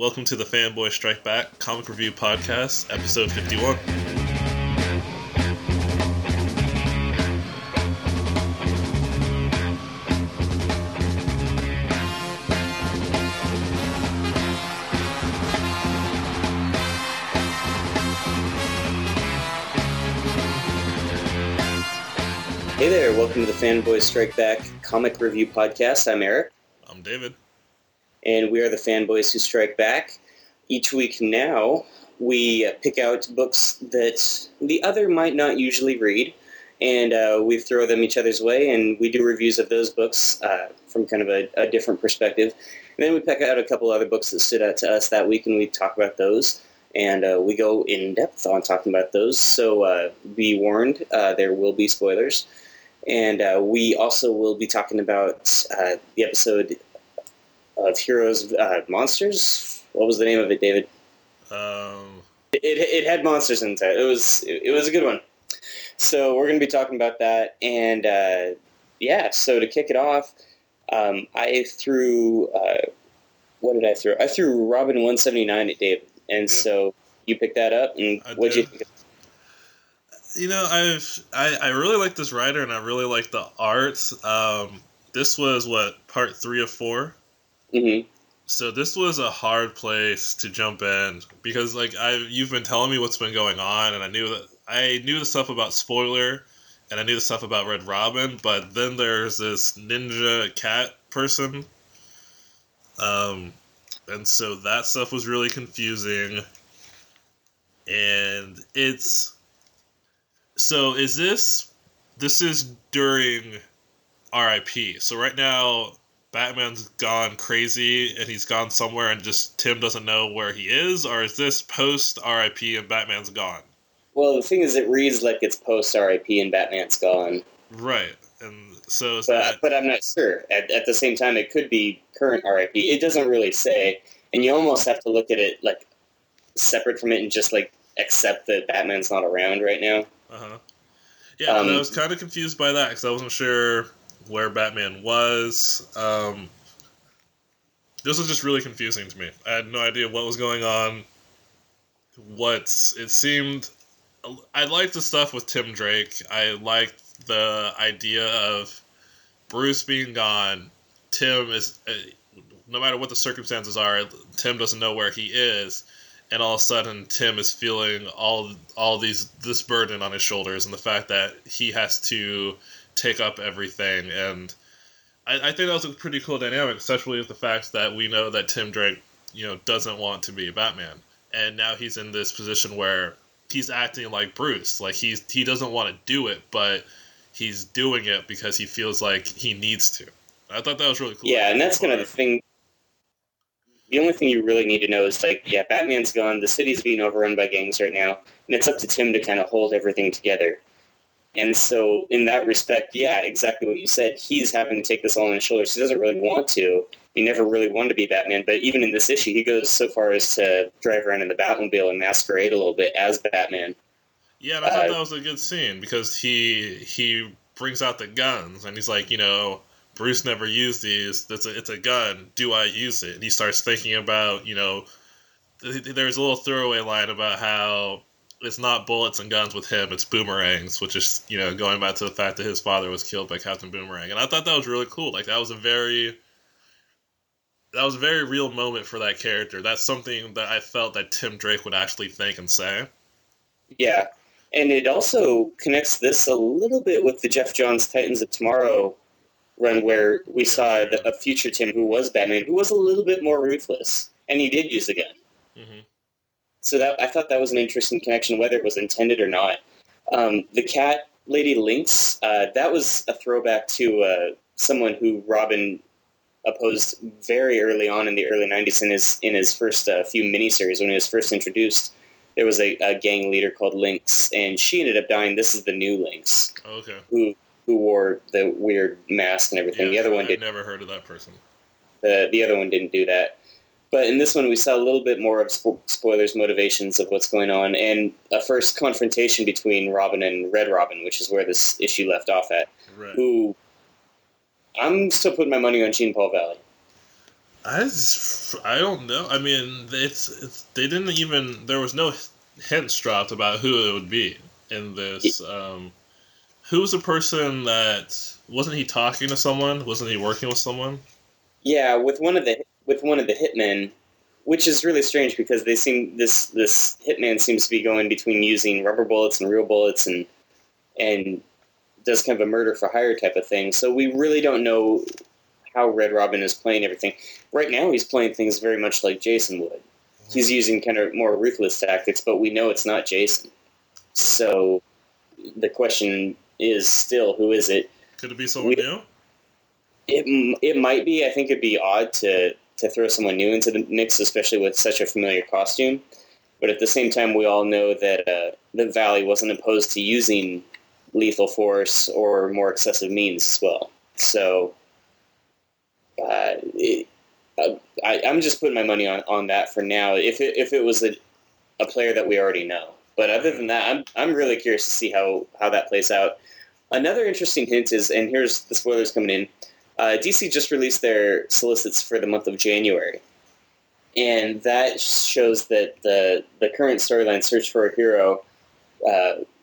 Welcome to the Fanboy Strike Back Comic Review Podcast, episode 51. Hey there, welcome to the Fanboy Strike Back Comic Review Podcast. I'm Eric. I'm David. And we are the fanboys who strike back. Each week now, we pick out books that the other might not usually read, and we throw them each other's way, and we do reviews of those books from kind of a different perspective. And then we pick out a couple other books that stood out to us that week, and we talk about those, and we go in depth on talking about those. So be warned, there will be spoilers. And we also will be talking about the episode of Heroes Monsters. What was the name of it, David? It had monsters in the title. It was a good one. So we're going to be talking about that. And so to kick it off, I threw what did I throw? I threw Robin 179 at David, and so you picked that up. And what did you think of it? You know, I really like this writer, and I really like the art. This was part 3 of 4. Mm-hmm. So this was a hard place to jump in because, like, you've been telling me what's been going on, and I knew the stuff about Spoiler, and I knew the stuff about Red Robin, but then there's this ninja cat person, and so that stuff was really confusing. And this is during R.I.P. So right now, Batman's gone crazy, and he's gone somewhere, and just Tim doesn't know where he is? Or is this post-R.I.P. and Batman's gone? Well, the thing is, it reads like it's post-R.I.P. and Batman's gone. Right. And so but I'm not sure. At the same time, it could be current R.I.P. It doesn't really say, and you almost have to look at it, like, separate from it and just, like, accept that Batman's not around right now. Uh-huh. Yeah, and I was kind of confused by that, because I wasn't sure where Batman was. This was just really confusing to me. I had no idea what was going on. I liked the stuff with Tim Drake. I liked the idea of Bruce being gone. Tim is, no matter what the circumstances are, Tim doesn't know where he is, and all of a sudden Tim is feeling all this burden on his shoulders, and the fact that he has to take up everything, and I think that was a pretty cool dynamic, especially with the fact that we know that Tim Drake, you know, doesn't want to be Batman, and now he's in this position where he's acting like Bruce, like he doesn't want to do it, but he's doing it because he feels like he needs to. I thought that was really cool. Yeah, and that's kind of the thing. The only thing you really need to know is, like, yeah, Batman's gone, the city's being overrun by gangs right now, and it's up to Tim to kind of hold everything together. And so, in that respect, yeah, exactly what you said. He's having to take this all on his shoulders. He doesn't really want to. He never really wanted to be Batman. But even in this issue, he goes so far as to drive around in the Batmobile and masquerade a little bit as Batman. Yeah, and I thought that was a good scene, because he brings out the guns, and he's like, you know, Bruce never used these. It's a gun. Do I use it? And he starts thinking about, you know, there's a little throwaway line about how it's not bullets and guns with him, it's boomerangs, which is, you know, going back to the fact that his father was killed by Captain Boomerang. And I thought that was really cool. Like, that was a very real moment for that character. That's something that I felt that Tim Drake would actually think and say. Yeah. And it also connects this a little bit with the Geoff Johns Titans of Tomorrow run, where we saw a future Tim who was Batman, who was a little bit more ruthless, and he did use a gun. Mm-hmm. So that, I thought that was an interesting connection, whether it was intended or not. The cat lady Lynx, that was a throwback to someone who Robin opposed very early on in the early 90s in his first few miniseries. When he was first introduced, there was a gang leader called Lynx, and she ended up dying. This is the new Lynx, okay, who wore the weird mask and everything. Yeah, the other one I've never heard of that person. The other one didn't do that. But in this one, we saw a little bit more of Spoiler's motivations of what's going on, and a first confrontation between Robin and Red Robin, which is where this issue left off at. Right. Who, I'm still putting my money on Jean-Paul Valley. I don't know. I mean, it's they didn't even, there was no hints dropped about who it would be in this. Who was the person that, wasn't he talking to someone? Wasn't he working with someone? Yeah, with one of the hitmen, which is really strange because they seem this hitman seems to be going between using rubber bullets and real bullets and does kind of a murder for hire type of thing. So we really don't know how Red Robin is playing everything. Right now he's playing things very much like Jason would. Mm-hmm. He's using kind of more ruthless tactics, but we know it's not Jason. So the question is still, who is it? Could it be someone new? It might be. I think it'd be odd to throw someone new into the mix, especially with such a familiar costume. But at the same time, we all know that the Valley wasn't opposed to using lethal force or more excessive means as well. So I'm just putting my money on that for now, if it was a player that we already know. But other than that, I'm really curious to see how that plays out. Another interesting hint is, and here's the spoilers coming in, DC just released their solicits for the month of January. And that shows that the current storyline, Search for a Hero,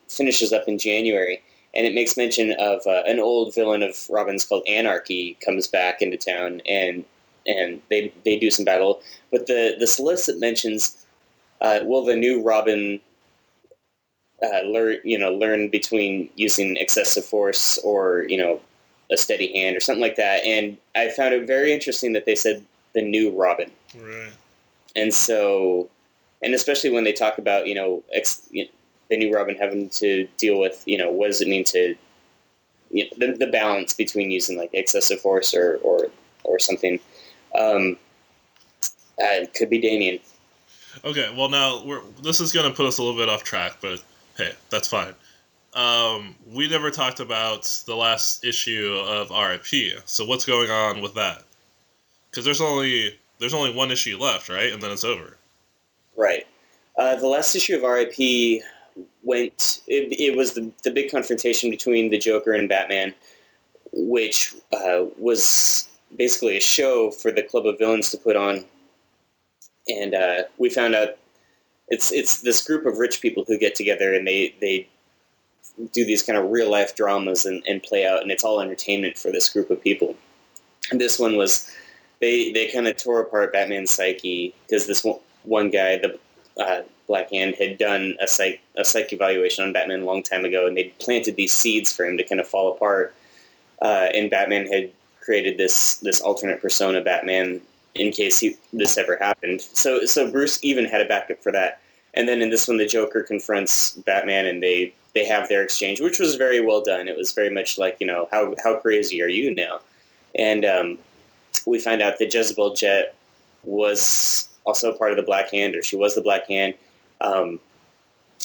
finishes up in January. And it makes mention of an old villain of Robin's called Anarchy comes back into town, and they do some battle. But the solicit mentions, will the new Robin learn between using excessive force or, a steady hand or something like that. And I found it very interesting that they said the new Robin. Right. And so, and especially when they talk about, the new Robin having to deal with, what does it mean to, the balance between using like excessive force or something. It could be Damien. Okay. Well, now this is going to put us a little bit off track, but hey, that's fine. We never talked about the last issue of R.I.P., so what's going on with that? Because there's only one issue left, right? And then it's over. Right. The last issue of R.I.P. it was the big confrontation between the Joker and Batman, which was basically a show for the Club of Villains to put on. And we found out it's this group of rich people who get together and they do these kind of real life dramas and play out, and it's all entertainment for this group of people. And this one was, they kind of tore apart Batman's psyche because this one guy, the Black Hand, had done a psych evaluation on Batman a long time ago, and they planted these seeds for him to kind of fall apart. And Batman had created this alternate persona, Batman, in case this ever happened. So Bruce even had a backup for that. And then in this one, the Joker confronts Batman, and they have their exchange, which was very well done. It was very much like, how crazy are you now? And we find out that Jezebel Jet was also part of the Black Hand, or she was the Black Hand. And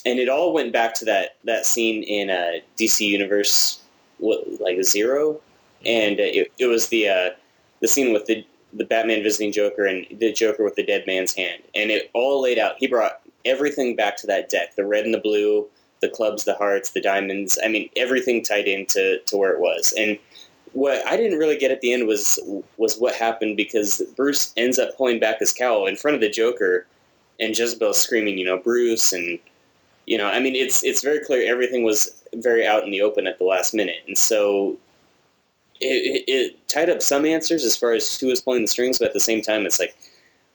it all went back to that scene in DC Universe, Zero. And it was the scene with the Batman visiting Joker and the Joker with the dead man's hand. And it all laid out. He brought everything back to that deck, the red and the blue, the clubs, the hearts, the diamonds. I mean, everything tied into where it was. And what I didn't really get at the end was what happened, because Bruce ends up pulling back his cowl in front of the Joker and Jezebel screaming, Bruce. And, I mean, it's very clear everything was very out in the open at the last minute. And so it tied up some answers as far as who was pulling the strings, but at the same time, it's like,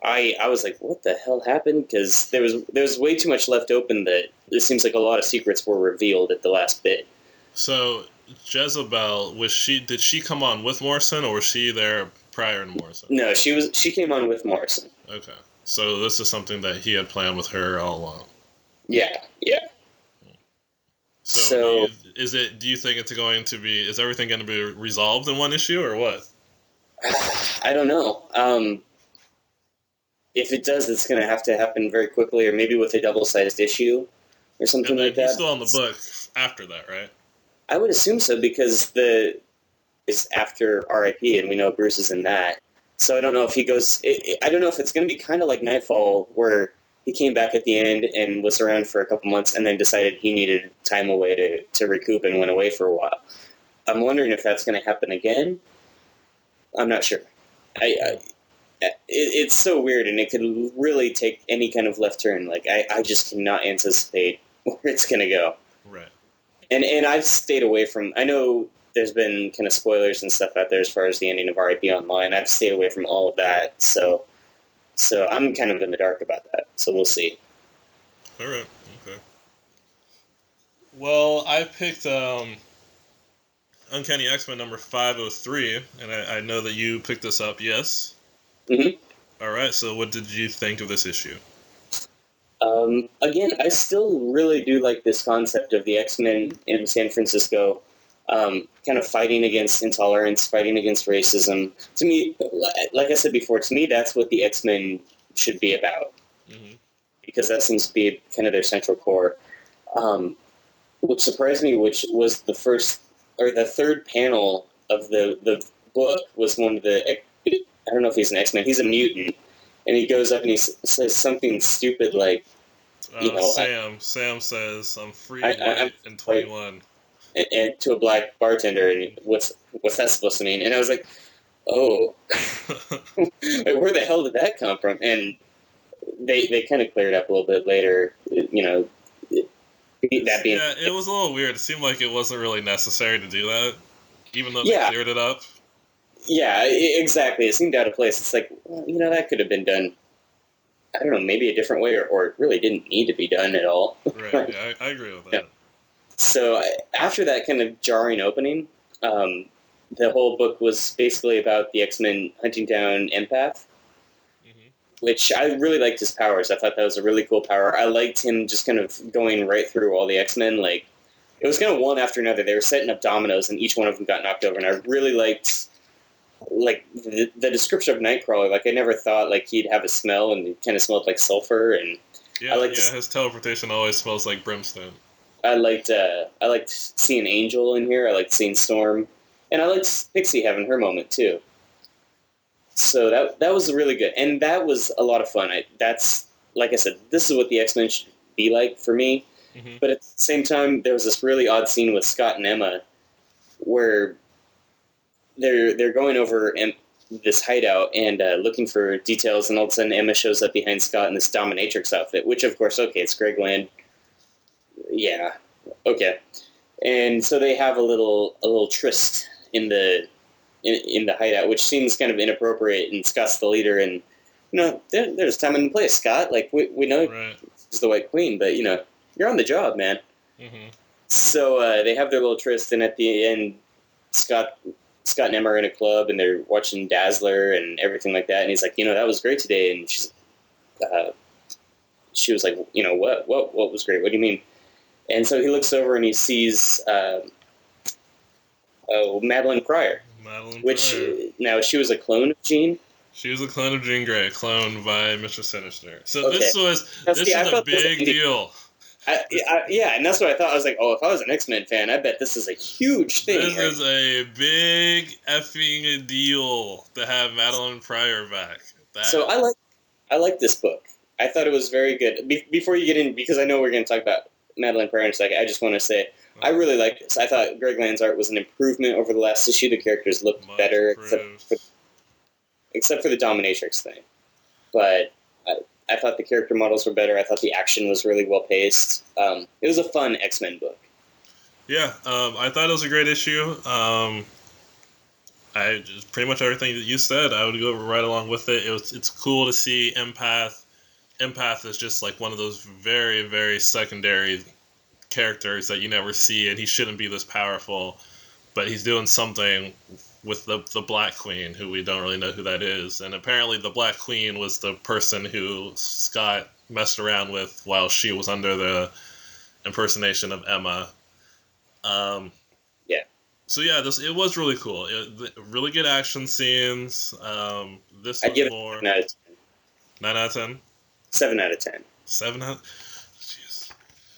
I was like, what the hell happened? Because there was way too much left open that it seems like a lot of secrets were revealed at the last bit. So Jezebel, did she come on with Morrison, or was she there prior to Morrison? No, she came on with Morrison. Okay. So this is something that he had planned with her all along. Yeah. So do you think is everything going to be resolved in one issue, or what? I don't know. If it does, it's going to happen very quickly, or maybe with a double-sized issue or something like that. It's still on the book after that, right? I would assume so, because it's after R.I.P., and we know Bruce is in that. So I don't know if he goes... I don't know if it's going to be kind of like Nightfall, where he came back at the end and was around for a couple months and then decided he needed time away to recoup and went away for a while. I'm wondering if that's going to happen again. I'm not sure. I it's so weird, and it could really take any kind of left turn. Like, I just cannot anticipate where it's going to go. Right. And I've stayed away from... I know there's been kind of spoilers and stuff out there as far as the ending of R.I.P. Online. I've stayed away from all of that, so I'm kind of in the dark about that. So we'll see. All right. Okay. Well, I picked... Uncanny X-Men number 503, and I know that you picked this up, yes? Mm-hmm. All right, so what did you think of this issue? Again, I still really do like this concept of the X-Men in San Francisco kind of fighting against intolerance, fighting against racism. To me, like I said before, to me that's what the X-Men should be about, mm-hmm. because that seems to be kind of their central core. Which surprised me, which was the first... or the third panel of the book was one of the, I don't know if he's an X-Man, he's a mutant, and he goes up and he says something stupid like, Sam says, I'm free and 21. And to a black bartender, and what's that supposed to mean? And I was like, oh, where the hell did that come from? And they kind of cleared up a little bit later, Yeah, it was a little weird. It seemed like it wasn't really necessary to do that, even though they cleared it up. Yeah, exactly. It seemed out of place. It's like, that could have been done, I don't know, maybe a different way, or it really didn't need to be done at all. Right, yeah, I agree with that. Yeah. So after that kind of jarring opening, the whole book was basically about the X-Men hunting down Empath, which I really liked his powers. I thought that was a really cool power. I liked him just kind of going right through all the X-Men. Like, it was kind of one after another. They were setting up dominoes, and each one of them got knocked over. And I really liked, the description of Nightcrawler. Like, I never thought, he'd have a smell, and it kind of smelled like sulfur. And yeah, his teleportation always smells like brimstone. I liked seeing Angel in here. I liked seeing Storm. And I liked Pixie having her moment, too. So that was really good, and that was a lot of fun. That's, like I said, this is what the X-Men should be like for me. Mm-hmm. But at the same time, there was this really odd scene with Scott and Emma where they're going over this hideout and looking for details, and all of a sudden Emma shows up behind Scott in this dominatrix outfit, which, of course, okay, it's Greg Land. Yeah, okay. And so they have a little tryst in the hideout, which seems kind of inappropriate, and Scott's the leader, and there's time and place, Scott. We know he's the White Queen, but you're on the job, man. Mm-hmm. So they have their little tryst, and at the end, Scott and Emma are in a club, and they're watching Dazzler and everything like that. And he's like, that was great today. And she's, she was like, what was great? What do you mean? And so he looks over and he sees Madeline Pryor. Now, she was a clone of Jean? She was a clone of Jean Grey, cloned by Mr. Sinister. So okay. This is a big deal. And that's what I thought. I was like, if I was an X-Men fan, I bet this is a huge thing. This is a big effing deal to have Madeline Pryor back. So I like this book. I thought it was very good. Before you get in, because I know we're going to talk about Madeline Pryor in a second, I just want to say... I really liked this. I thought Greg Land's art was an improvement over the last issue. The characters looked better, except for the dominatrix thing. But I thought the character models were better. I thought the action was really well-paced. It was a fun X-Men book. Yeah, I thought it was a great issue. I just pretty much everything that you said, I would go right along with it. It's cool to see Empath. Empath is just one of those very, very secondary characters that you never see, and he shouldn't be this powerful, but he's doing something with the Black Queen, who we don't really know who that is. And apparently the Black Queen was the person who Scott messed around with while she was under the impersonation of Emma. It was really cool. Really good action scenes. This I was give more it 9 out of 10. 9 out of 10? 7 out of 10. 7 out.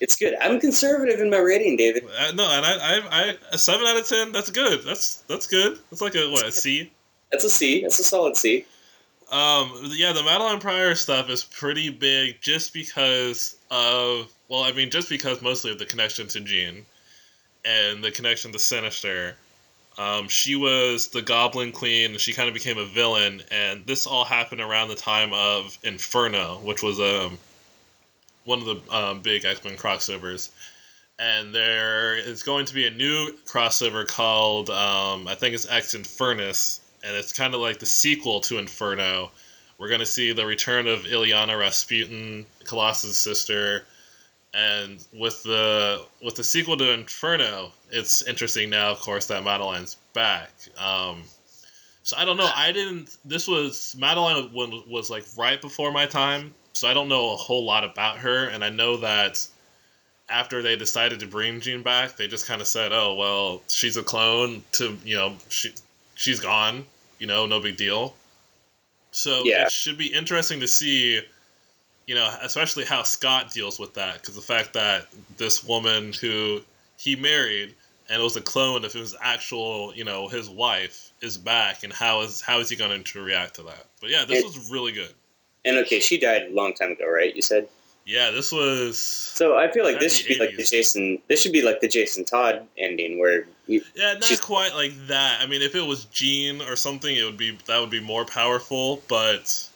It's good. I'm conservative in my rating, David. A 7 out of 10. That's good. That's good. That's like a C. That's a C. That's a solid C. The Madeline Pryor stuff is pretty big, just because mostly of the connection to Jean, and the connection to Sinister. She was the Goblin Queen, and she kind of became a villain, and this all happened around the time of Inferno, which was one of the big X-Men crossovers. And there is going to be a new crossover called, I think it's X Infernus, and it's kind of like the sequel to Inferno. We're going to see the return of Ilyana Rasputin, Colossus' sister, and with the sequel to Inferno, it's interesting now, of course, that Madeline's back. So I don't know. Madeline was like right before my time, so I don't know a whole lot about her, and I know that after they decided to bring Jean back, they just kind of said, "Oh well, she's a clone. She's gone. No big deal." So It should be interesting to see, especially how Scott deals with that, because the fact that this woman who he married and was a clone of his actual, his wife is back, and how is he going to react to that? But yeah, this was really good. And okay, she died a long time ago, right? You said. Yeah, this was. So I feel like this should be 80s. Like the Jason. This should be like the Jason Todd ending where. Not quite like that. I mean, if it was Jean or something, that would be more powerful. But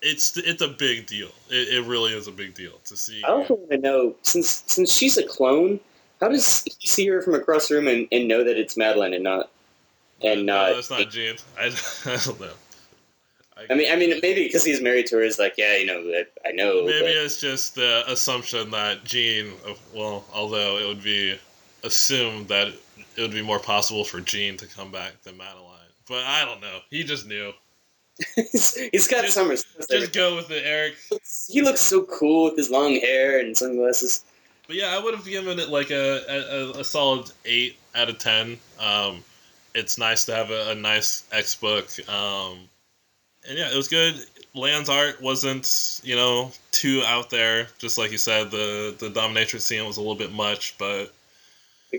it's a big deal. It really is a big deal to see. I also want to know, since she's a clone, how does he see her from across the room and know that it's Madeline and not? No, that's not Jean. I don't know. I mean, maybe because he's married to her, is like, I know. Maybe it's just the assumption that Jean, well, although it would be assumed that it would be more possible for Jean to come back than Madeline. But I don't know. He just knew. He's got summer. Just go with it, Eric. He looks so cool with his long hair and sunglasses. But yeah, I would have given it like a solid 8 out of 10. It's nice to have a nice X book. And yeah, it was good. Land's art wasn't, too out there. Just like you said, the dominatrix scene was a little bit much, but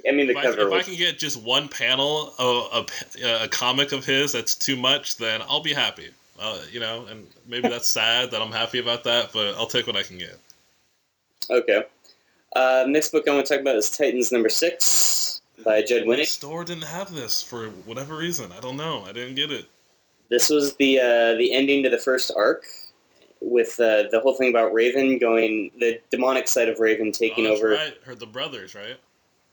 I mean, if I can get just one panel of a comic of his that's too much, then I'll be happy. And maybe that's sad that I'm happy about that, but I'll take what I can get. Okay. Next book I want to talk about is Titans number 6 by Jed Winnick. The store didn't have this for whatever reason. I don't know. I didn't get it. This was the ending to the first arc, with the whole thing about Raven going, the demonic side of Raven taking over. Right, her the brothers, right?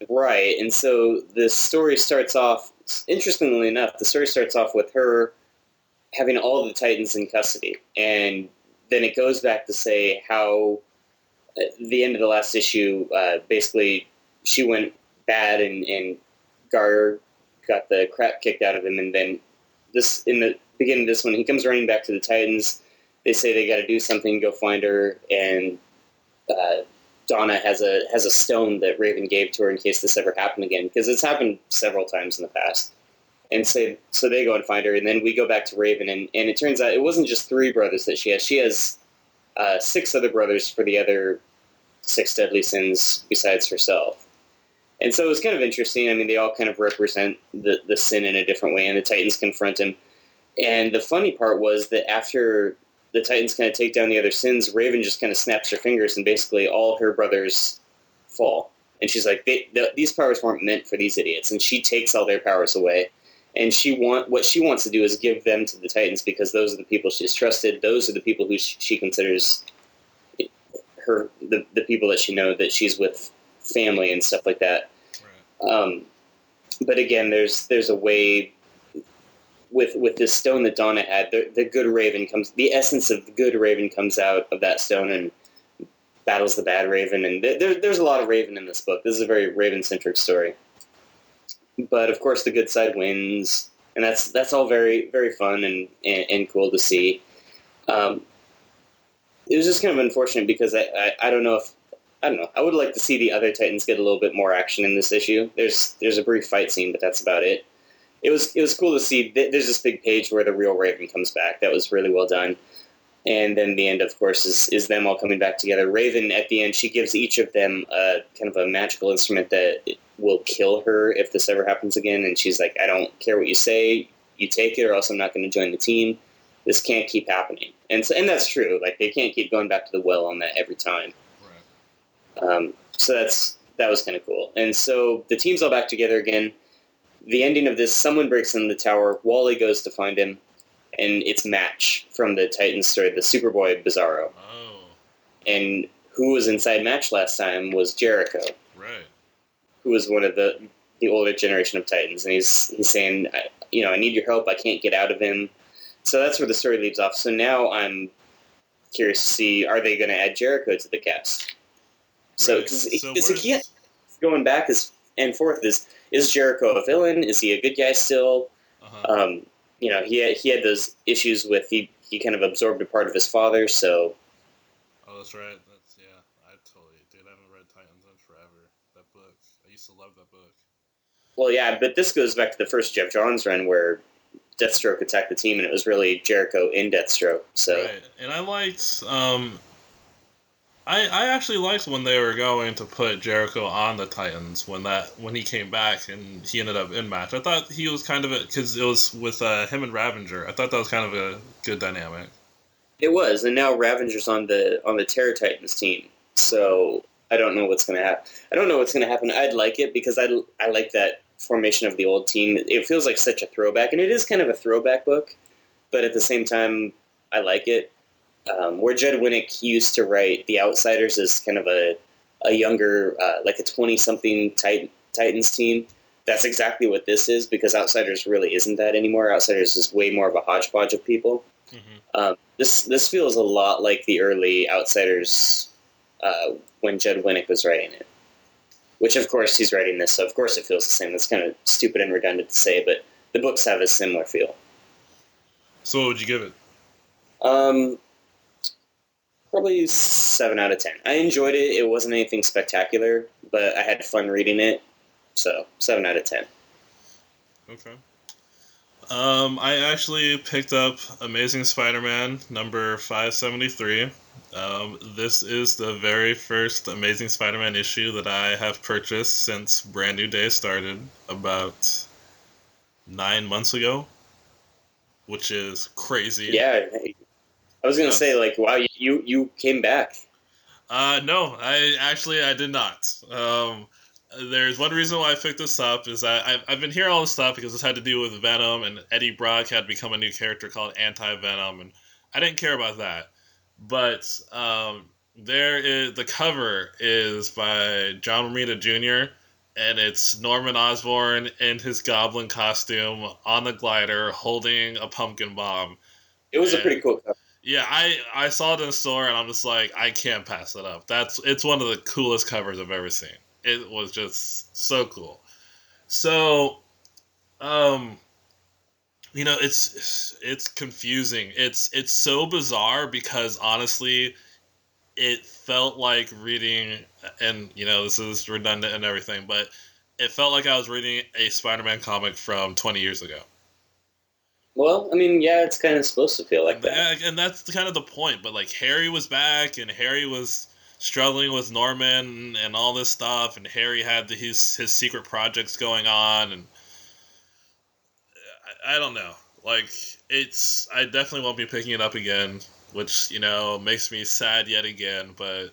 Right, and so the story starts off. Interestingly enough, the story starts off with her having all the Titans in custody, and then it goes back to say how at the end of the last issue, basically she went bad and Gar got the crap kicked out of him, and then this in the beginning of this one, he comes running back to the Titans. They say they got to do something, go find her, and Donna has a stone that Raven gave to her in case this ever happened again, because it's happened several times in the past. And so they go and find her, and then we go back to Raven, and it turns out it wasn't just 3 brothers that she has. She has 6 other brothers for the other 6 deadly sins besides herself. And so it was kind of interesting. I mean, they all kind of represent the sin in a different way, and the Titans confront him. And the funny part was that after the Titans kind of take down the other sins, Raven just kind of snaps her fingers, and basically all her brothers fall. And she's like, these powers weren't meant for these idiots. And she takes all their powers away. And what she wants to do is give them to the Titans, because those are the people she's trusted. Those are the people who she considers the people that she knows that she's with, family and stuff like that. Right. But again, there's a way with this stone that Donna had, the essence of the good Raven comes out of that stone and battles the bad Raven. And there's a lot of Raven in this book. This is a very Raven-centric story. But of course the good side wins, and that's all very, very fun and cool to see. It was just kind of unfortunate because I don't know if I don't know. I would like to see the other Titans get a little bit more action in this issue. There's a brief fight scene, but that's about it. It was cool to see. There's this big page where the real Raven comes back. That was really well done. And then the end, of course, is them all coming back together. Raven, at the end, she gives each of them a kind of a magical instrument that will kill her if this ever happens again. And she's like, I don't care what you say. You take it, or else I'm not going to join the team. This can't keep happening. And that's true. Like, they can't keep going back to the well on that every time. So that was kind of cool. And so the team's all back together again. the ending of this, someone breaks into the tower, Wally goes to find him, and it's Match from the Titans story, the Superboy Bizarro. Oh. And who was inside Match last time was Jericho. Right. Who was one of the older generation of Titans. And he's saying, I need your help. I can't get out of him. So that's where the story leaves off. So now I'm curious to see, are they going to add Jericho to the cast? So, because going back and forth is Jericho a villain? Is he a good guy still? Uh-huh. He had those issues with, he kind of absorbed a part of his father, so. Oh, that's right. I haven't read Titans in forever. That book. I used to love that book. Well, yeah, but this goes back to the first Geoff Johns run where Deathstroke attacked the team, and it was really Jericho in Deathstroke. So. Right. And I liked... I actually liked when they were going to put Jericho on the Titans when he came back and he ended up in Match. I thought he was kind of because it was with him and Ravenger. I thought that was kind of a good dynamic. It was, and now Ravenger's on the Terror Titans team. So I don't know what's going to happen. I'd like it because I like that formation of the old team. It feels like such a throwback, and it is kind of a throwback book, but at the same time, I like it. Where Jed Winnick used to write The Outsiders as kind of a younger, like a 20-something Titans team, that's exactly what this is, because Outsiders really isn't that anymore. Outsiders is way more of a hodgepodge of people. Mm-hmm. This feels a lot like the early Outsiders when Jed Winnick was writing it, which, of course, he's writing this, so of course it feels the same. That's kind of stupid and redundant to say, but the books have a similar feel. So what would you give it? Probably 7 out of 10. I enjoyed it. It wasn't anything spectacular, but I had fun reading it. So 7 out of 10. Okay. I actually picked up Amazing Spider-Man number 573. This is the very first Amazing Spider-Man issue that I have purchased since Brand New Day started about 9 months ago, which is crazy. Yeah, I was going to say, like, wow, you came back. No, I did not. There's one reason why I picked this up is I've been hearing all this stuff because this had to do with Venom, and Eddie Brock had become a new character called Anti-Venom, and I didn't care about that. But the cover is by John Romita Jr., and it's Norman Osborn in his goblin costume on the glider holding a pumpkin bomb. It was a pretty cool cover. Yeah, I saw it in the store, and I'm just like, I can't pass it up. It's one of the coolest covers I've ever seen. It was just so cool. So, it's confusing. It's so bizarre because, honestly, it felt like reading, and, this is redundant and everything, but it felt like I was reading a Spider-Man comic from 20 years ago. Well, I mean, yeah, it's kind of supposed to feel like that. And that's kind of the point. But, like, Harry was back, and Harry was struggling with Norman and all this stuff, and Harry had his secret projects going on, and I don't know. Like, I definitely won't be picking it up again, which, makes me sad yet again, but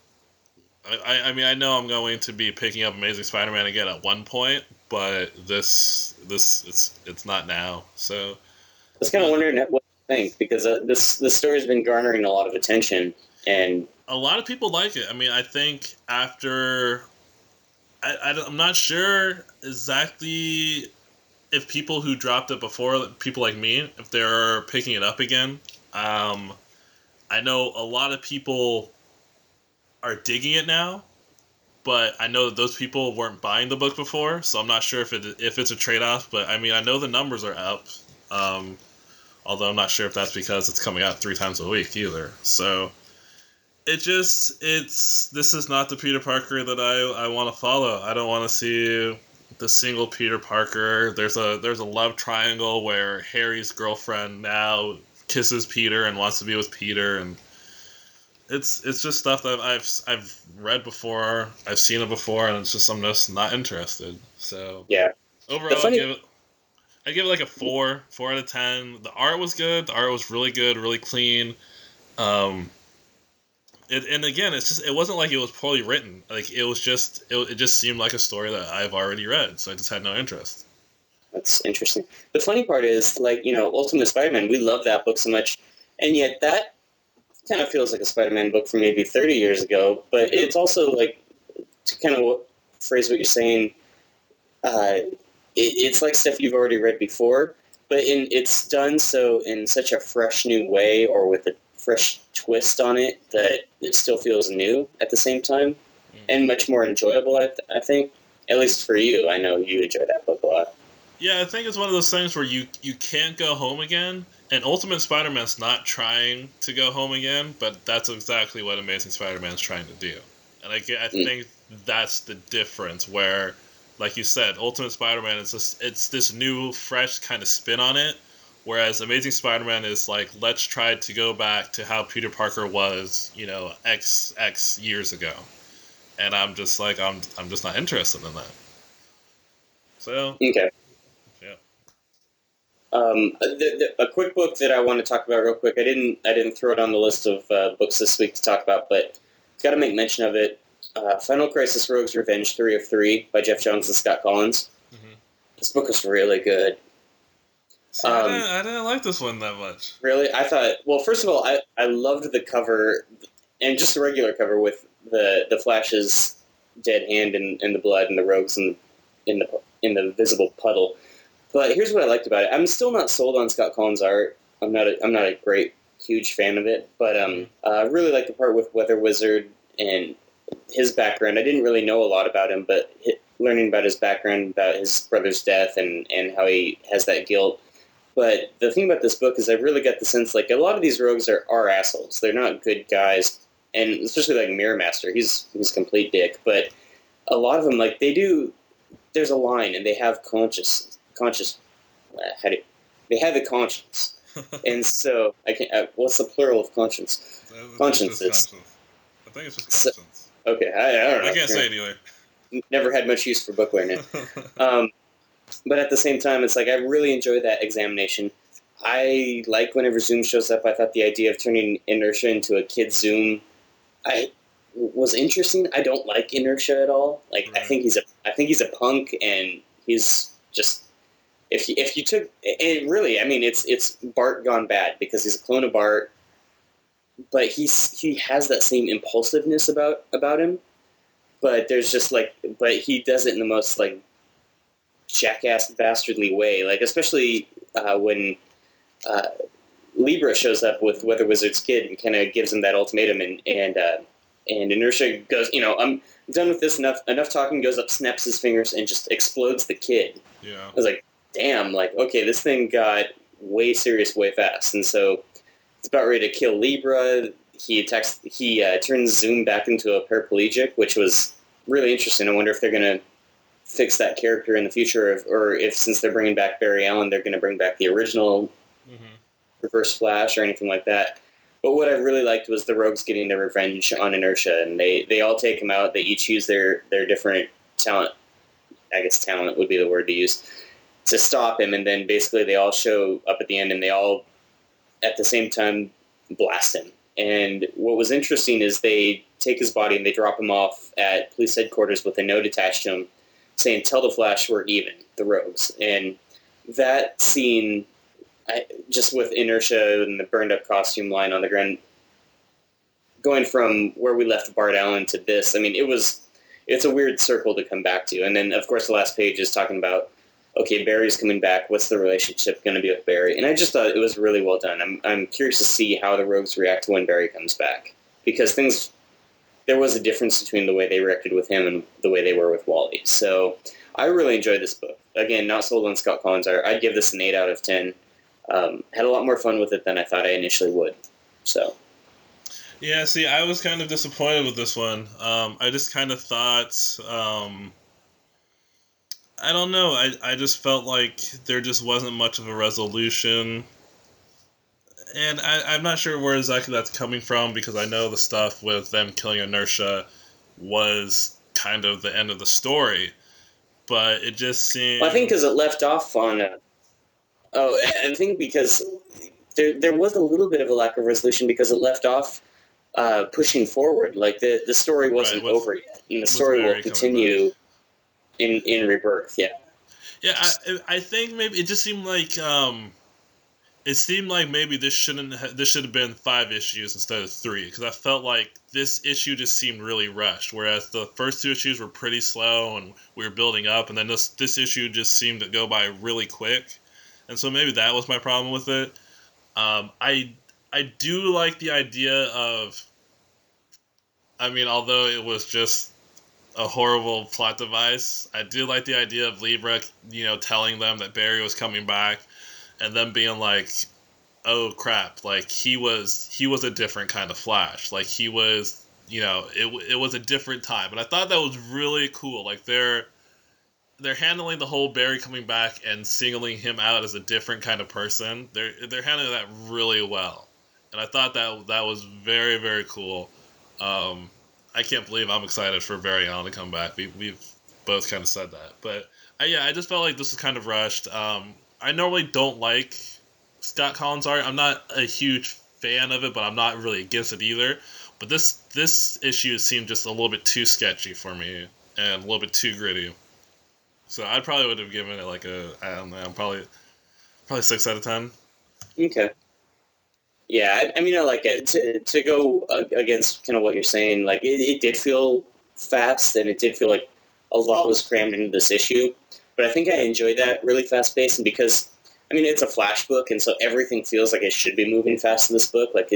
I mean, I know I'm going to be picking up Amazing Spider-Man again at one point, but it's not now, so... I was kind of wondering what you think, because this story's been garnering a lot of attention, and a lot of people like it. I mean, I think after... I'm not sure exactly if people who dropped it before, people like me, if they're picking it up again. I know a lot of people are digging it now, but I know that those people weren't buying the book before, so I'm not sure if it's a trade-off, but I mean, I know the numbers are up. Although I'm not sure if that's because it's coming out 3 times a week either. So this is not the Peter Parker that I want to follow. I don't want to see the single Peter Parker. There's a love triangle where Harry's girlfriend now kisses Peter and wants to be with Peter, and it's just stuff that I've read before, I've seen it before, and it's just I'm just not interested. So yeah, overall, I give it like a 4 out of 10. The art was good. The art was really good, really clean. And again, it wasn't like it was poorly written. Like it just seemed like a story that I've already read, so I just had no interest. That's interesting. The funny part is, like, you know, Ultimate Spider-Man, we love that book so much, and yet that kind of feels like a Spider-Man book from maybe 30 years ago, but it's also, like, to kind of phrase what you're saying, it's like stuff you've already read before, but it's done so in such a fresh new way or with a fresh twist on it that it still feels new at the same time and much more enjoyable, I think. At least for you, I know you enjoy that book a lot. Yeah, I think it's one of those things where you can't go home again, and Ultimate Spider-Man's not trying to go home again, but that's exactly what Amazing Spider-Man's trying to do. And I think that's the difference where, like you said, Ultimate Spider-Man is just, it's this new, fresh kind of spin on it, whereas Amazing Spider-Man is like, let's try to go back to how Peter Parker was, you know, X years ago. And I'm just like, I'm just not interested in that. So. Okay. Yeah. A quick book that I want to talk about real quick. I didn't throw it on the list of books this week to talk about, but got to make mention of it. Final Crisis: Rogue's Revenge 3 of 3 by Geoff Johns and Scott Kolins. Mm-hmm. This book was really good. So I didn't like this one that much. Really? I thought, well, first of all, I loved the cover, and just the regular cover with the Flash's dead hand and the blood and the rogues in the visible puddle. But here's what I liked about it. I'm still not sold on Scott Kolins' art. I'm not a great, huge fan of it, but I really liked the part with Weather Wizard and his background. I didn't really know a lot about him, but learning about his background, about his brother's death and how he has that guilt. But the thing about this book is I really got the sense, like, a lot of these rogues are assholes. They're not good guys. And especially, like, Mirror Master, he's a complete dick. But a lot of them, like, they do, there's a line, and they have they have a conscience. And so, what's the plural of conscience? Consciences. I think it's just conscience. So, okay, I don't know. I can't say it either. Never had much use for book learning. But at the same time, it's like, I really enjoy that examination. I like whenever Zoom shows up. I thought the idea of turning Inertia into a kid's Zoom was interesting. I don't like Inertia at all. Like, right. I think he's a punk, and he's just if you took it really, I mean, it's Bart gone bad because he's a clone of Bart, but he has that same impulsiveness about him. But there's just like, but he does it in the most like jackass bastardly way. Like, especially when. Libra shows up with Weather Wizard's kid and kind of gives him that ultimatum, and Inertia goes, you know, I'm done with this, enough talking, goes up, snaps his fingers, and just explodes the kid. Yeah. I was like, damn, like, okay, this thing got way serious way fast, and so it's about ready to kill Libra. He turns Zoom back into a paraplegic, which was really interesting. I wonder if they're going to fix that character in the future, or if since they're bringing back Barry Allen, they're going to bring back the original Reverse Flash or anything like that. But what I really liked was the rogues getting their revenge on Inertia, and they all take him out. They each use their different talent, I guess talent would be the word to use, to stop him, and then basically they all show up at the end, and they all at the same time blast him. And what was interesting is they take his body and they drop him off at police headquarters with a note attached to him saying, "Tell the Flash we're even, the rogues." And that scene, just with Inertia and the burned-up costume lying on the ground, going from where we left Bart Allen to this, I mean, it's a weird circle to come back to. And then, of course, the last page is talking about, okay, Barry's coming back, what's the relationship going to be with Barry? And I just thought it was really well done. I'm curious to see how the rogues react to when Barry comes back, because there was a difference between the way they reacted with him and the way they were with Wally. So I really enjoyed this book. Again, not sold on Scott Kolins' art. I'd give this an 8 out of 10. Had a lot more fun with it than I thought I initially would. So. Yeah, see, I was kind of disappointed with this one. I just kind of thought, I don't know. I just felt like there just wasn't much of a resolution. And I'm not sure where exactly that's coming from, because I know the stuff with them killing Inertia was kind of the end of the story. But it just seemed... Well, I think because it left off on... I think because there was a little bit of a lack of resolution, because it left off pushing forward. Like, the story wasn't over yet, and the story will continue in Rebirth, yeah. Yeah, I think maybe it just seemed like maybe this should have been 5 issues instead of 3, because I felt like this issue just seemed really rushed, whereas the first 2 issues were pretty slow and we were building up, and then this issue just seemed to go by really quick, and so maybe that was my problem with it. I do like the idea of, I mean, although it was just a horrible plot device, I do like the idea of Libra, telling them that Barry was coming back, and them being like, "Oh crap! Like he was a different kind of Flash. Like he was, it was a different time." And I thought that was really cool. Like they're handling the whole Barry coming back and singling him out as a different kind of person. They're handling that really well, and I thought that was very, very cool. I can't believe I'm excited for Barry Allen to come back. We've both kind of said that. But, I just felt like this was kind of rushed. I normally don't like Scott Kolins' art. I'm not a huge fan of it, but I'm not really against it either. But this issue seemed just a little bit too sketchy for me and a little bit too gritty. So I probably would have given it probably 6 out of 10. Okay. Yeah, I mean, I like it. To go against kind of what you're saying, like, it did feel fast, and it did feel like a lot was crammed into this issue. But I think I enjoyed that really fast pace, and because, I mean, it's a Flash book, and so everything feels like it should be moving fast in this book. Like,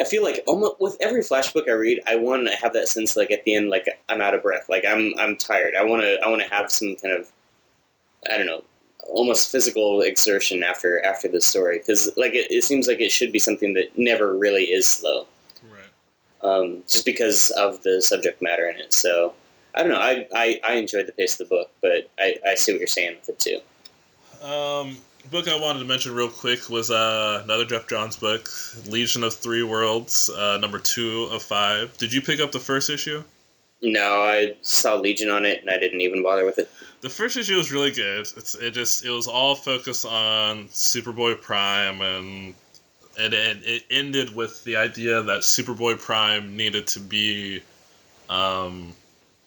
I feel like almost with every Flash book I read, I want to have that sense, like, at the end, like, I'm out of breath. Like, I'm tired. I want to have some kind of, I don't know, almost physical exertion after this story, because like it seems like it should be something that never really is slow, right? Just because of the subject matter in it. So I don't know. I enjoyed the pace of the book, but I see what you're saying with it too. Book I wanted to mention real quick was another Geoff Johns book, Legion of Three Worlds, number 2 of 5. Did you pick up the first issue? No, I saw Legion on it, and I didn't even bother with it. The first issue was really good. It was all focused on Superboy Prime, and it ended with the idea that Superboy Prime needed to be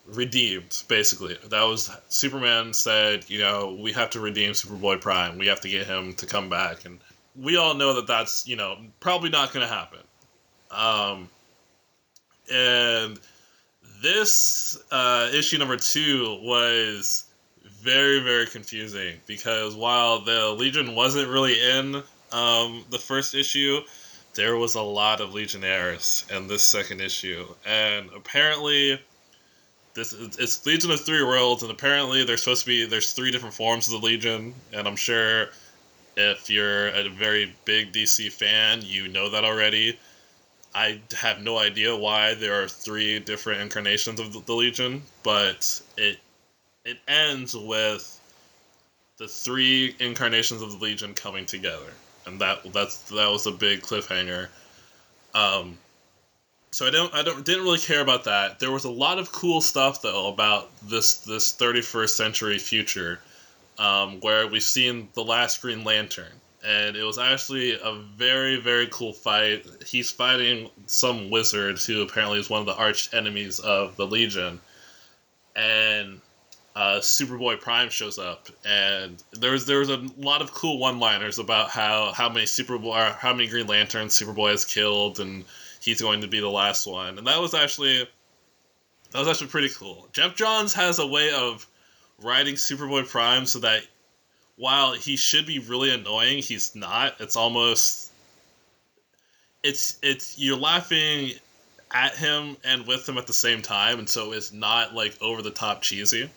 redeemed, basically. That was, Superman said, we have to redeem Superboy Prime. We have to get him to come back. And we all know that that's, probably not going to happen. And this issue number 2 was very, very confusing, because while the Legion wasn't really in the first issue, there was a lot of Legionnaires in this second issue, and apparently it's Legion of Three Worlds, and apparently there's 3 different forms of the Legion, and I'm sure if you're a very big DC fan, you know that already. I have no idea why there are 3 different incarnations of the Legion, but it ends with the 3 incarnations of the Legion coming together, and that was a big cliffhanger. So I didn't really care about that. There was a lot of cool stuff though about this 31st century future, where we've seen the last Green Lantern. And it was actually a very, very cool fight. He's fighting some wizard who apparently is one of the arch enemies of the Legion. And Superboy Prime shows up, and there was a lot of cool one-liners about how many Green Lanterns Superboy has killed, and he's going to be the last one. And that was actually pretty cool. Geoff Johns has a way of writing Superboy Prime so that, while he should be really annoying, he's not. It's you're laughing at him and with him at the same time, and so it's not like over the top cheesy.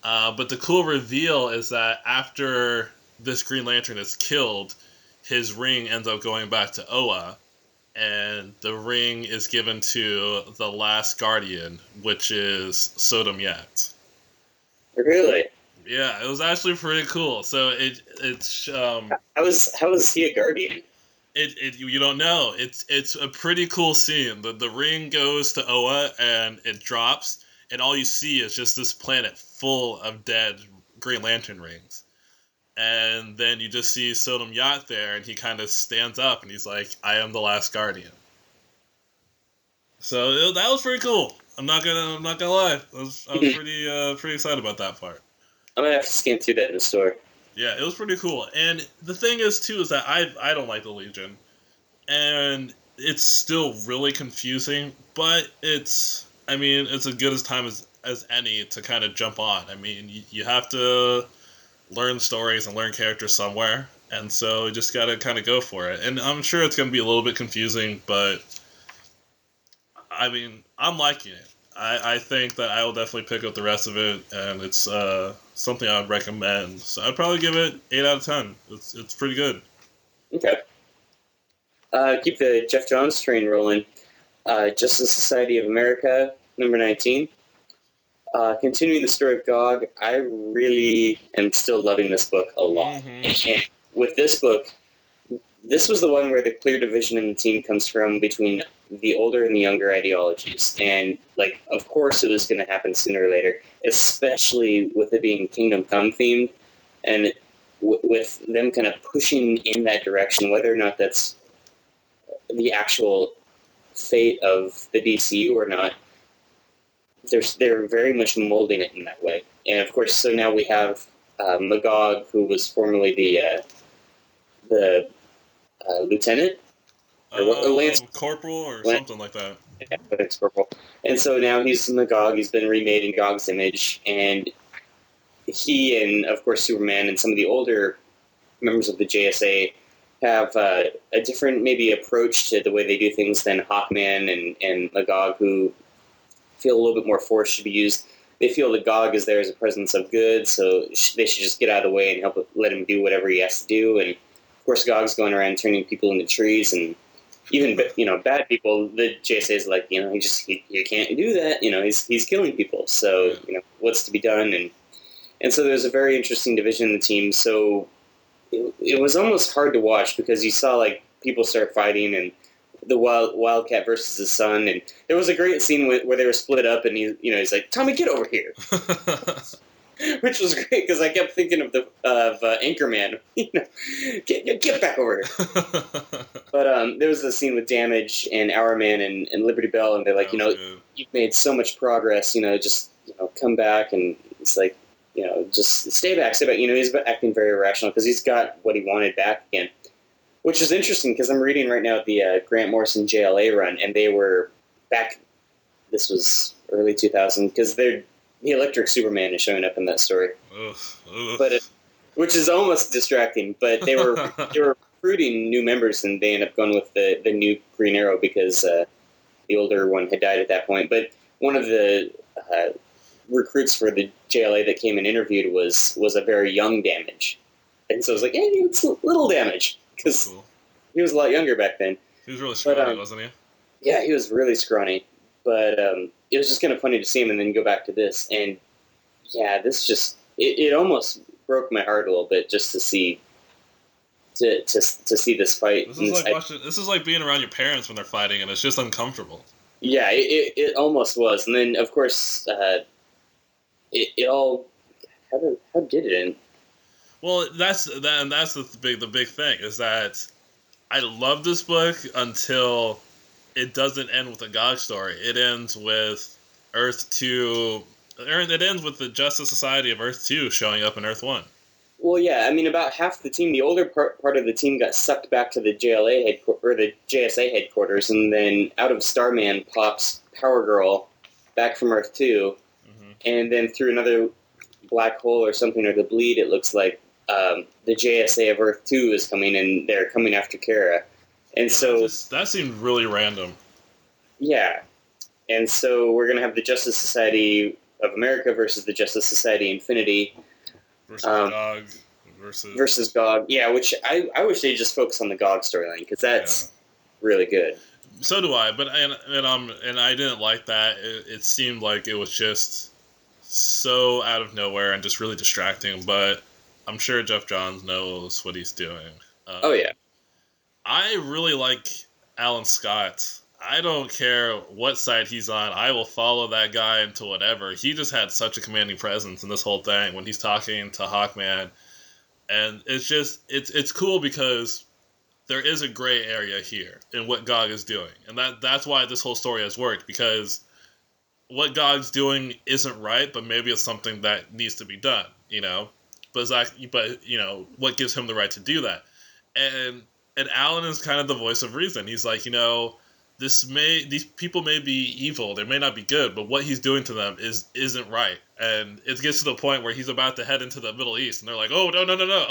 But the cool reveal is that after this Green Lantern is killed, his ring ends up going back to Oa, and the ring is given to the last Guardian, which is Sodom Yat. Really? Yeah, it was actually pretty cool. So it's how is he a Guardian? You don't know. It's a pretty cool scene. The ring goes to Oa, and it drops, and all you see is just this planet full of dead Green Lantern rings. And then you just see Sodom Yat there, and he kind of stands up and he's like, "I am the last Guardian." So that was pretty cool. I'm not gonna lie. I was pretty excited about that part. I'm going to have to scan through that in the store. Yeah, it was pretty cool. And the thing is, too, is that I don't like the Legion. And it's still really confusing, but it's, I mean, it's as good a time as any to kind of jump on. I mean, you have to learn stories and learn characters somewhere, and so you just got to kind of go for it. And I'm sure it's going to be a little bit confusing, but, I mean, I'm liking it. I think that I will definitely pick up the rest of it, and it's something I would recommend. So I'd probably give it 8 out of 10. It's pretty good. Okay. Keep the Geoff Johns train rolling. Justice Society of America, number 19. Continuing the story of Gog, I really am still loving this book a lot. Mm-hmm. And with this book, this was the one where the clear division in the team comes from between the older and the younger ideologies. And, like, of course it was going to happen sooner or later, especially with it being Kingdom Come themed and with them kind of pushing in that direction, whether or not that's the actual fate of the DCU or not. They're very much molding it in that way. And, of course, so now we have Magog, who was formerly the lieutenant? Corporal or something like that. Yeah, Lance Corporal. And so now he's in the Gog. He's been remade in Gog's image. And he and, of course, Superman and some of the older members of the JSA have a different maybe approach to the way they do things than Hawkman and Magog, who feel a little bit more force should be used. They feel the Gog is there as a presence of good, so they should just get out of the way and let him do whatever he has to do. And of course, Gog's going around turning people into trees, and even bad people. The JSA's like, you can't do that. He's killing people. So what's to be done? And so there's a very interesting division in the team. So it was almost hard to watch because you saw like people start fighting and the Wildcat versus his son. And there was a great scene where they were split up, and he's like, Tommy, get over here. Which was great because I kept thinking of Anchorman. Get back over here. But there was a scene with Damage and Hourman and Liberty Bell, and they're like, you've made so much progress. Come back, and it's like, just stay back, stay back. He's acting very irrational because he's got what he wanted back again, which is interesting because I'm reading right now the Grant Morrison JLA run, and they were back. This was early 2000 because they're. The Electric Superman is showing up in that story, but which is almost distracting. But they were recruiting new members, and they end up going with the new Green Arrow because the older one had died at that point. But one of the recruits for the JLA that came and interviewed was a very young Damage, and so I was like, hey, it's little Damage because he was a lot younger back then. He was really scrawny, wasn't he? Yeah, he was really scrawny. But it was just kind of funny to see him and then go back to this. And, yeah, this just – it almost broke my heart a little bit just to see to see this fight. This is like being around your parents when they're fighting, and it's just uncomfortable. Yeah, it almost was. And then, of course, it all – how did it end? Well, that's the big thing is that I love this book until – it doesn't end with a Gog story. It ends with Earth 2... It ends with the Justice Society of Earth 2 showing up in Earth 1. Well, yeah. I mean, about half the team, the older part of the team got sucked back to the JLA or the JSA headquarters, and then out of Starman pops Power Girl back from Earth 2, and then through another black hole or something, or the bleed, it looks like the JSA of Earth 2 is coming, and they're coming after Kara. And so that seemed really random. Yeah. And so we're going to have the Justice Society of America versus the Justice Society Infinity. Versus Gog. Versus Gog. Yeah, which I wish they just focus on the Gog storyline because that's really good. So do I, but and I didn't like that. It seemed like it was just so out of nowhere and just really distracting, but I'm sure Geoff Johns knows what he's doing. Oh, yeah. I really like Alan Scott. I don't care what side he's on. I will follow that guy into whatever. He just had such a commanding presence in this whole thing when he's talking to Hawkman. And it's just, it's cool because there is a gray area here in what Gog is doing. And that's why this whole story has worked, because what Gog's doing isn't right, but maybe it's something that needs to be done. you know? But you know, what gives him the right to do that? And Alan is kind of the voice of reason. He's like, you know, these people may be evil, they may not be good, but what he's doing to them isn't right. And it gets to the point where he's about to head into the Middle East, and they're like, oh, no,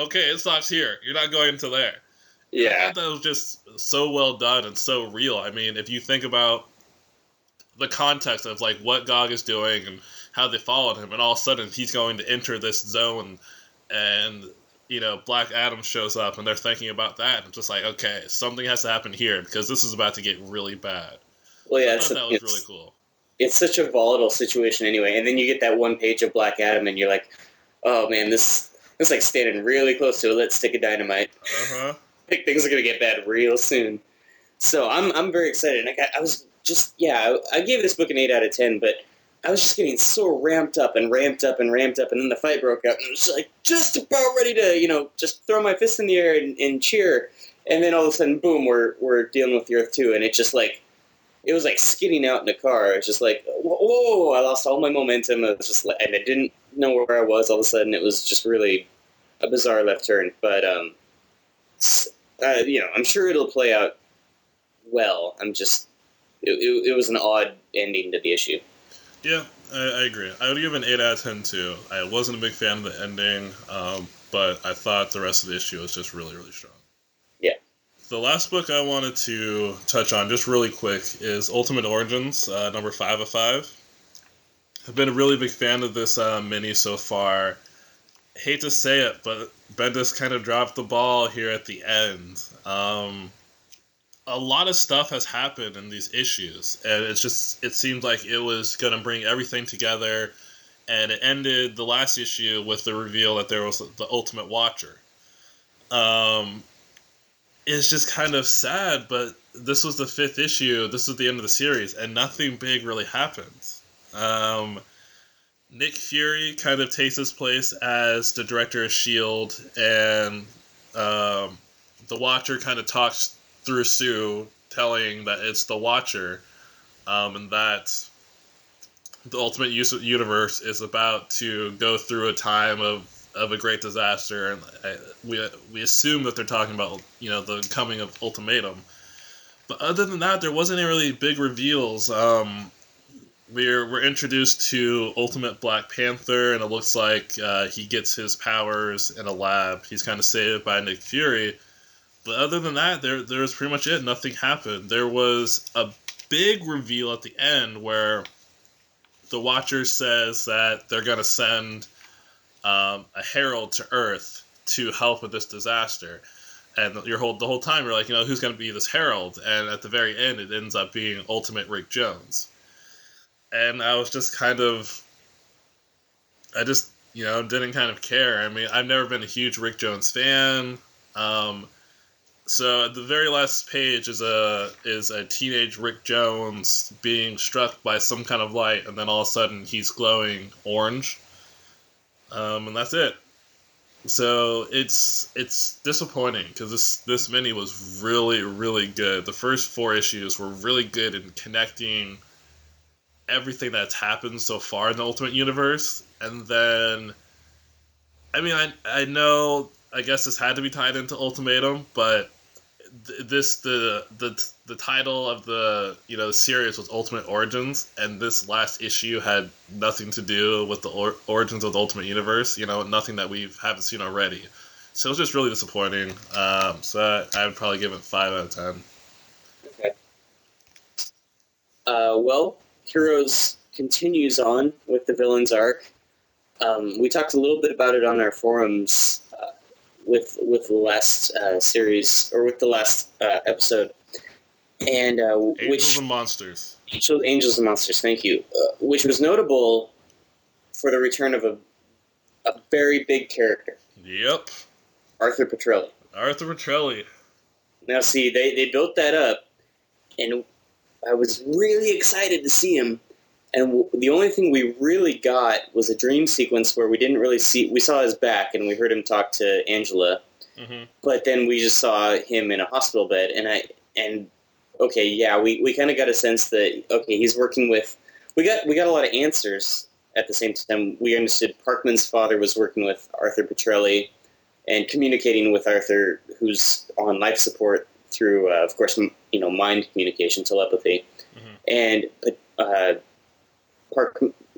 okay, it stops here. You're not going to there. Yeah. And I thought that was just so well done and so real. I mean, if you think about the context of, like, what Gog is doing and how they followed him, and all of a sudden he's going to enter this zone, and, you know, Black Adam shows up, and they're thinking about that, and just like, okay, something has to happen here, because this is about to get really bad. Well, yeah, that was really cool. It's such a volatile situation anyway, and then you get that one page of Black Adam, and you're like, oh, man, this like, standing really close to a lit stick of dynamite. Uh-huh. I think things are going to get bad real soon. So I'm very excited. And I gave this book an 8 out of 10, but I was just getting so ramped up, and then the fight broke out, and I was like, just about ready to, you know, just throw my fist in the air and cheer, and then all of a sudden, boom, we're dealing with the Earth 2, and it just, like, it was like skidding out in a car. It was just like, whoa, I lost all my momentum. I was just like, and I didn't know where I was all of a sudden. It was just really a bizarre left turn, but, you know, I'm sure it'll play out well. It was an odd ending to the issue. Yeah, I agree. I would give an 8 out of 10 too. I wasn't a big fan of the ending, but I thought the rest of the issue was just really, really strong. Yeah. The last book I wanted to touch on, just really quick, is Ultimate Origins, number 5 of 5. I've been a really big fan of this mini so far. Hate to say it, but Bendis kind of dropped the ball here at the end. A lot of stuff has happened in these issues, and it seemed like it was going to bring everything together, and it ended the last issue with the reveal that there was the Ultimate Watcher. It's just kind of sad, but this was the 5th issue, this was the end of the series, and nothing big really happened. Nick Fury kind of takes his place as the director of S.H.I.E.L.D., and the Watcher kind of talks through Sue, telling that it's the Watcher, and that the Ultimate Universe is about to go through a time of a great disaster, and we assume that they're talking about, you know, the coming of Ultimatum. But other than that, there wasn't any really big reveals. We're introduced to Ultimate Black Panther, and it looks like he gets his powers in a lab. He's kind of saved by Nick Fury. But other than that, there was pretty much it. Nothing happened. There was a big reveal at the end where the Watcher says that they're going to send a herald to Earth to help with this disaster. And the whole time you're like, you know, who's going to be this herald? And at the very end, it ends up being Ultimate Rick Jones. And I was just kind of, you know, didn't kind of care. I mean, I've never been a huge Rick Jones fan. So at the very last page is a teenage Rick Jones being struck by some kind of light, and then all of a sudden he's glowing orange. And that's it. So it's disappointing because this mini was really, really good. The first 4 issues were really good in connecting everything that's happened so far in the Ultimate Universe, and then, I mean, I know, I guess this had to be tied into Ultimatum, but the title of the, you know, series was Ultimate Origins, and this last issue had nothing to do with the origins of the Ultimate Universe, you know, nothing that we haven't seen already. So it was just really disappointing. So I would probably give it 5 out of 10. Okay. Well, Heroes continues on with the villains arc. We talked a little bit about it on our forums with the last series, or with the last episode. And Angels and Monsters. Angels and Monsters, thank you. Which was notable for the return of a very big character. Yep. Arthur Petrelli. Now, see, they built that up, and I was really excited to see him, and the only thing we really got was a dream sequence where we didn't really see. We saw his back, and we heard him talk to Angela, mm-hmm. But then we just saw him in a hospital bed, we kind of got a sense that, okay, he's working with. We got a lot of answers at the same time, we understood Parkman's father was working with Arthur Petrelli and communicating with Arthur, who's on life support through, of course, you know, mind communication, telepathy. Mm-hmm. And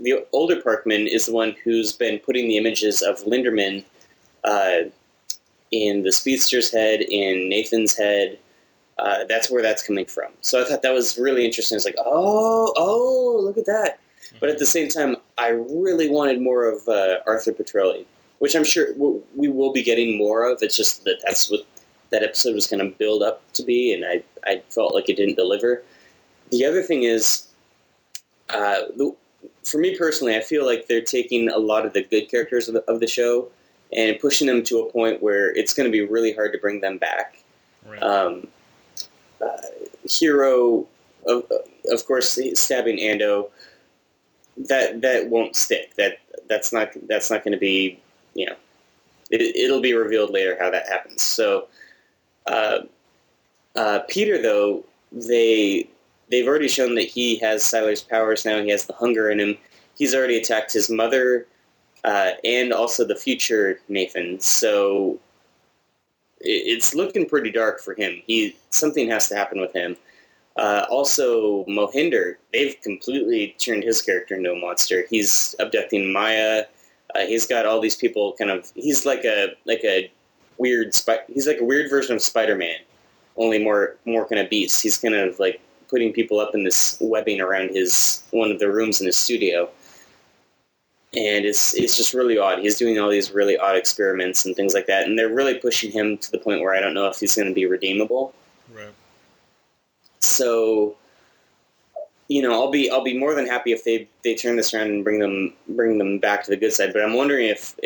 the older Parkman is the one who's been putting the images of Linderman in the Speedster's head, in Nathan's head. That's where that's coming from. So I thought that was really interesting. It's like, oh, look at that. Mm-hmm. But at the same time, I really wanted more of Arthur Petrelli, which I'm sure we will be getting more of. It's just that that's what that episode was going to build up to be, and I felt like it didn't deliver. The other thing is, for me personally, I feel like they're taking a lot of the good characters of the show and pushing them to a point where it's going to be really hard to bring them back. Right. Hero, of course, stabbing Ando. That won't stick. That's not going to be, you know, it'll be revealed later how that happens. So, Peter, though, they've already shown that he has Siler's powers now. He has the hunger in him. He's already attacked his mother, and also the future Nathan. So it's looking pretty dark for him. Something has to happen with him. Also, Mohinder, they've completely turned his character into a monster. He's abducting Maya. He's got all these people kind of. He's like a weird. He's like a weird version of Spider-Man, only more kind of beast. He's kind of like putting people up in this webbing around one of the rooms in his studio, and it's just really odd. He's doing all these really odd experiments and things like that, and they're really pushing him to the point where I don't know if he's going to be redeemable. Right. So, you know, I'll be more than happy if they turn this around and bring them back to the good side. But I'm wondering if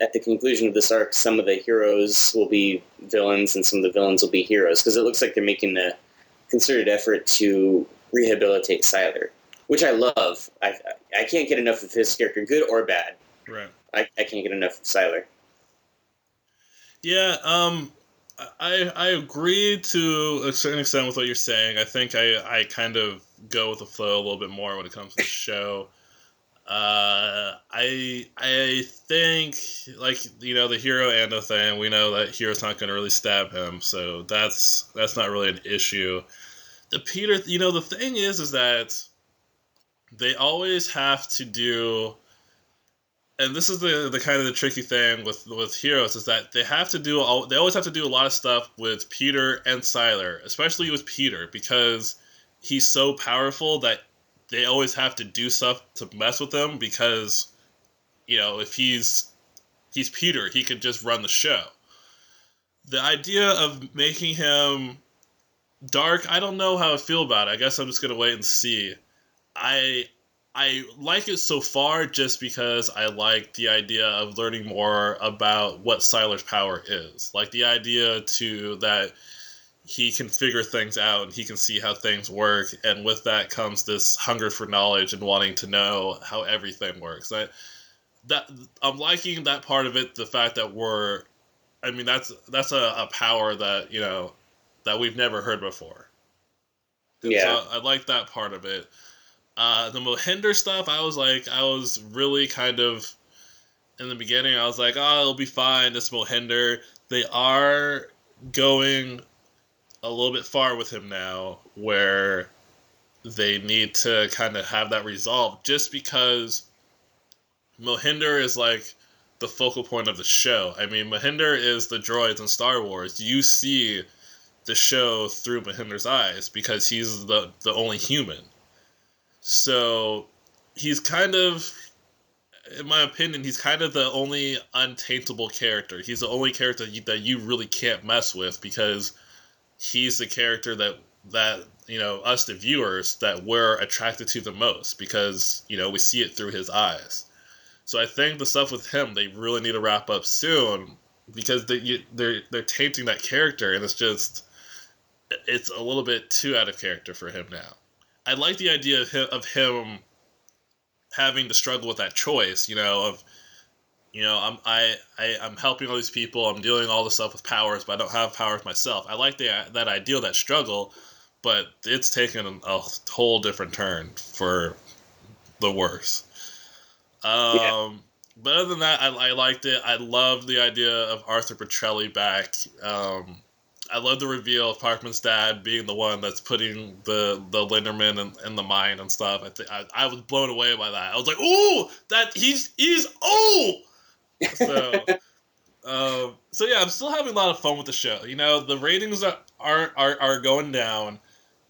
at the conclusion of this arc, some of the heroes will be villains and some of the villains will be heroes, because it looks like they're making a concerted effort to rehabilitate Siler, which I love. I can't get enough of his character, good or bad. Right. I can't get enough of Siler. Yeah. I agree to a certain extent with what you're saying. I think I kind of go with the flow a little bit more when it comes to the show. I think, like, you know, the hero Ando thing, we know that hero's not going to really stab him, so that's not really an issue. The Peter, you know, the thing is that they always have to do. And this is the kind of the tricky thing with heroes, is that they always have to do a lot of stuff with Peter and Siler, especially with Peter, because he's so powerful that they always have to do stuff to mess with him, because, you know, if he's Peter, he could just run the show. The idea of making him dark, I don't know how I feel about it. I guess I'm just going to wait and see. I like it so far just because I like the idea of learning more about what Siler's power is. Like the idea that he can figure things out and he can see how things work, and with that comes this hunger for knowledge and wanting to know how everything works. I'm liking that part of it, the fact that that's a power that, you know, that we've never heard before. Yeah. So I like that part of it. The Mohinder stuff, I was really kind of, in the beginning, I was like, oh, it'll be fine, this Mohinder. They are going a little bit far with him now, where they need to kind of have that resolved, just because Mohinder is like the focal point of the show. I mean, Mohinder is the droids in Star Wars. You see the show through Mohinder's eyes, because he's the only human. So he's kind of, in my opinion, he's kind of the only untaintable character. He's the only character that you really can't mess with, because he's the character that you know, us, the viewers, that we're attracted to the most, because, you know, we see it through his eyes. So I think the stuff with him, they really need to wrap up soon, because they're tainting that character, and it's a little bit too out of character for him now. I like the idea of him having to struggle with that choice, you know, I'm helping all these people, I'm dealing all this stuff with powers, but I don't have powers myself. I like that idea, that struggle, but it's taken a whole different turn for the worse. Yeah. But other than that, I liked it. I loved the idea of Arthur Petrelli back. I love the reveal of Parkman's dad being the one that's putting the Linderman in the mine and stuff. I was blown away by that. I was like, ooh, that he's old! So, so yeah, I'm still having a lot of fun with the show. You know, the ratings are going down.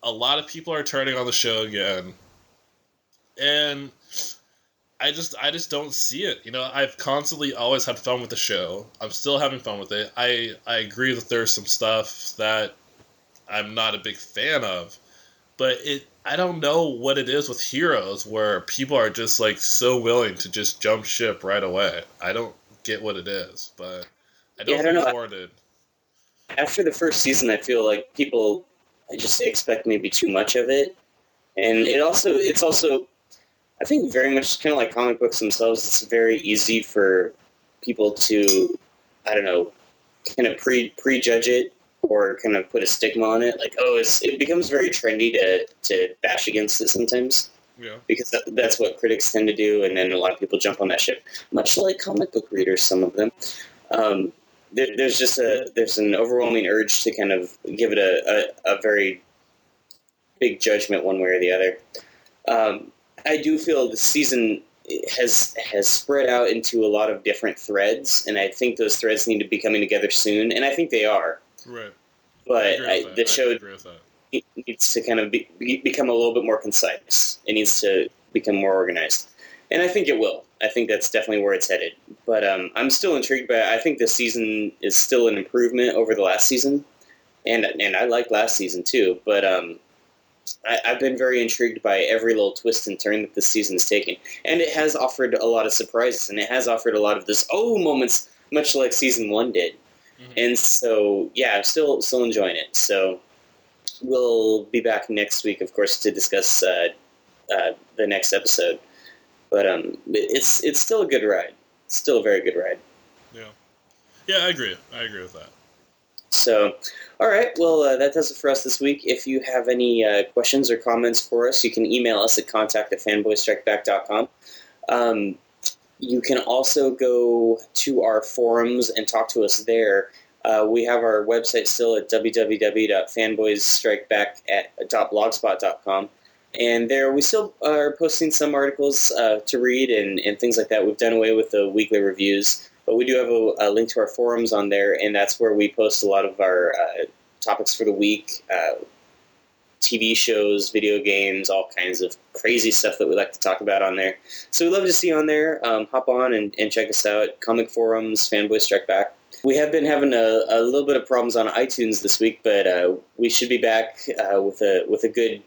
A lot of people are turning on the show again. And I just don't see it. You know, I've constantly always had fun with the show. I'm still having fun with it. I agree that there's some stuff that I'm not a big fan of, but I don't know what it is with Heroes where people are just like so willing to just jump ship right away. I don't get what it is, but I don't know. After the first season, I feel like people just expect maybe too much of it, and it's also. I think very much kind of like comic books themselves, it's very easy for people to, I don't know, kind of prejudge it or kind of put a stigma on it. Like, oh, it becomes very trendy to bash against it sometimes. Yeah. Because that's what critics tend to do, and then a lot of people jump on that ship, much like comic book readers, some of them. There's an overwhelming urge to kind of give it a very big judgment one way or the other. I do feel the season has spread out into a lot of different threads, and I think those threads need to be coming together soon, and I think they are. Right. But the show needs to kind of become a little bit more concise. It needs to become more organized. And I think it will. I think that's definitely where it's headed. But I'm still intrigued by it. I think this season is still an improvement over the last season, and I liked last season too, but I've been very intrigued by every little twist and turn that this season is taking. And it has offered a lot of surprises, and it has offered a lot of this, oh, moments, much like season one did. Mm-hmm. And so, yeah, I'm still enjoying it. So we'll be back next week, of course, to discuss the next episode. But it's still a good ride. It's still a very good ride. Yeah. Yeah, I agree with that. So, all right, well, that does it for us this week. If you have any questions or comments for us, you can email us at contact@fanboystrikeback.com. You can also go to our forums and talk to us there. We have our website still at www.fanboystrikeback.blogspot.com. And there we still are posting some articles to read and things like that. We've done away with the weekly reviews. But we do have a link to our forums on there, and that's where we post a lot of our topics for the week, TV shows, video games, all kinds of crazy stuff that we like to talk about on there. So we'd love to see you on there. Hop on and check us out. Comic forums, Fanboy Strike Back. We have been having a little bit of problems on iTunes this week, but we should be back with a good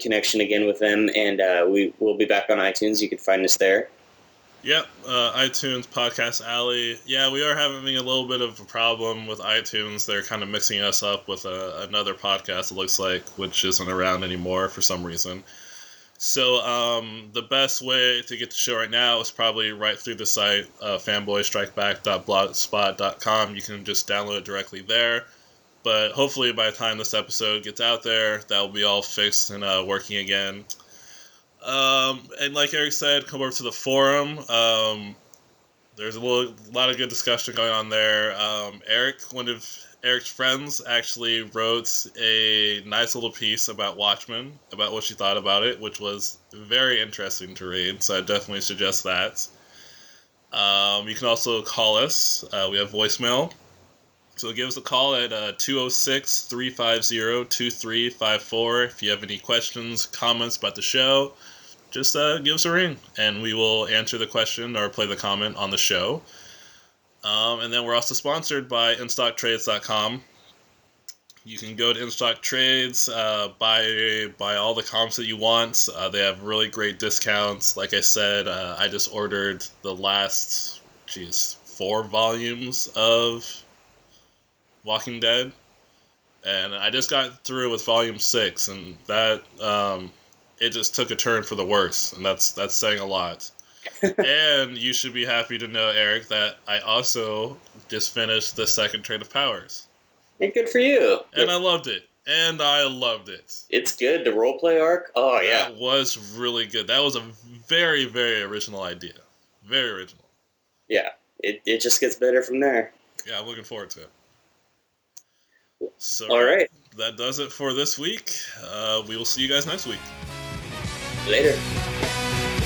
connection again with them, and we will be back on iTunes. You can find us there. Yep, iTunes, Podcast Alley. Yeah, we are having a little bit of a problem with iTunes. They're kind of mixing us up with another podcast, it looks like, which isn't around anymore for some reason. So the best way to get the show right now is probably right through the site, fanboystrikeback.blogspot.com. You can just download it directly there. But hopefully by the time this episode gets out there, that will be all fixed and working again. And like Eric said, come over to the forum. There's a lot of good discussion going on there. Eric, one of Eric's friends, actually wrote a nice little piece about Watchmen, about what she thought about it, which was very interesting to read, so I definitely suggest that. You can also call us. We have voicemail. So give us a call at 206-350-2354. If you have any questions, comments about the show, just give us a ring, and we will answer the question or play the comment on the show. And then we're also sponsored by InStockTrades.com. You can go to InStockTrades, buy all the comps that you want. They have really great discounts. Like I said, I just ordered the last, 4 volumes of Walking Dead, and I just got through with Volume 6, and that it just took a turn for the worse, and that's saying a lot. And you should be happy to know, Eric, that I also just finished the second trade of Powers. And good for you. And I loved it. It's good, the roleplay arc. Oh yeah, that was really good. That was a very, very original idea. Very original. Yeah. It just gets better from there. Yeah, I'm looking forward to it. So, all right. That does it for this week. We will see you guys next week. Later.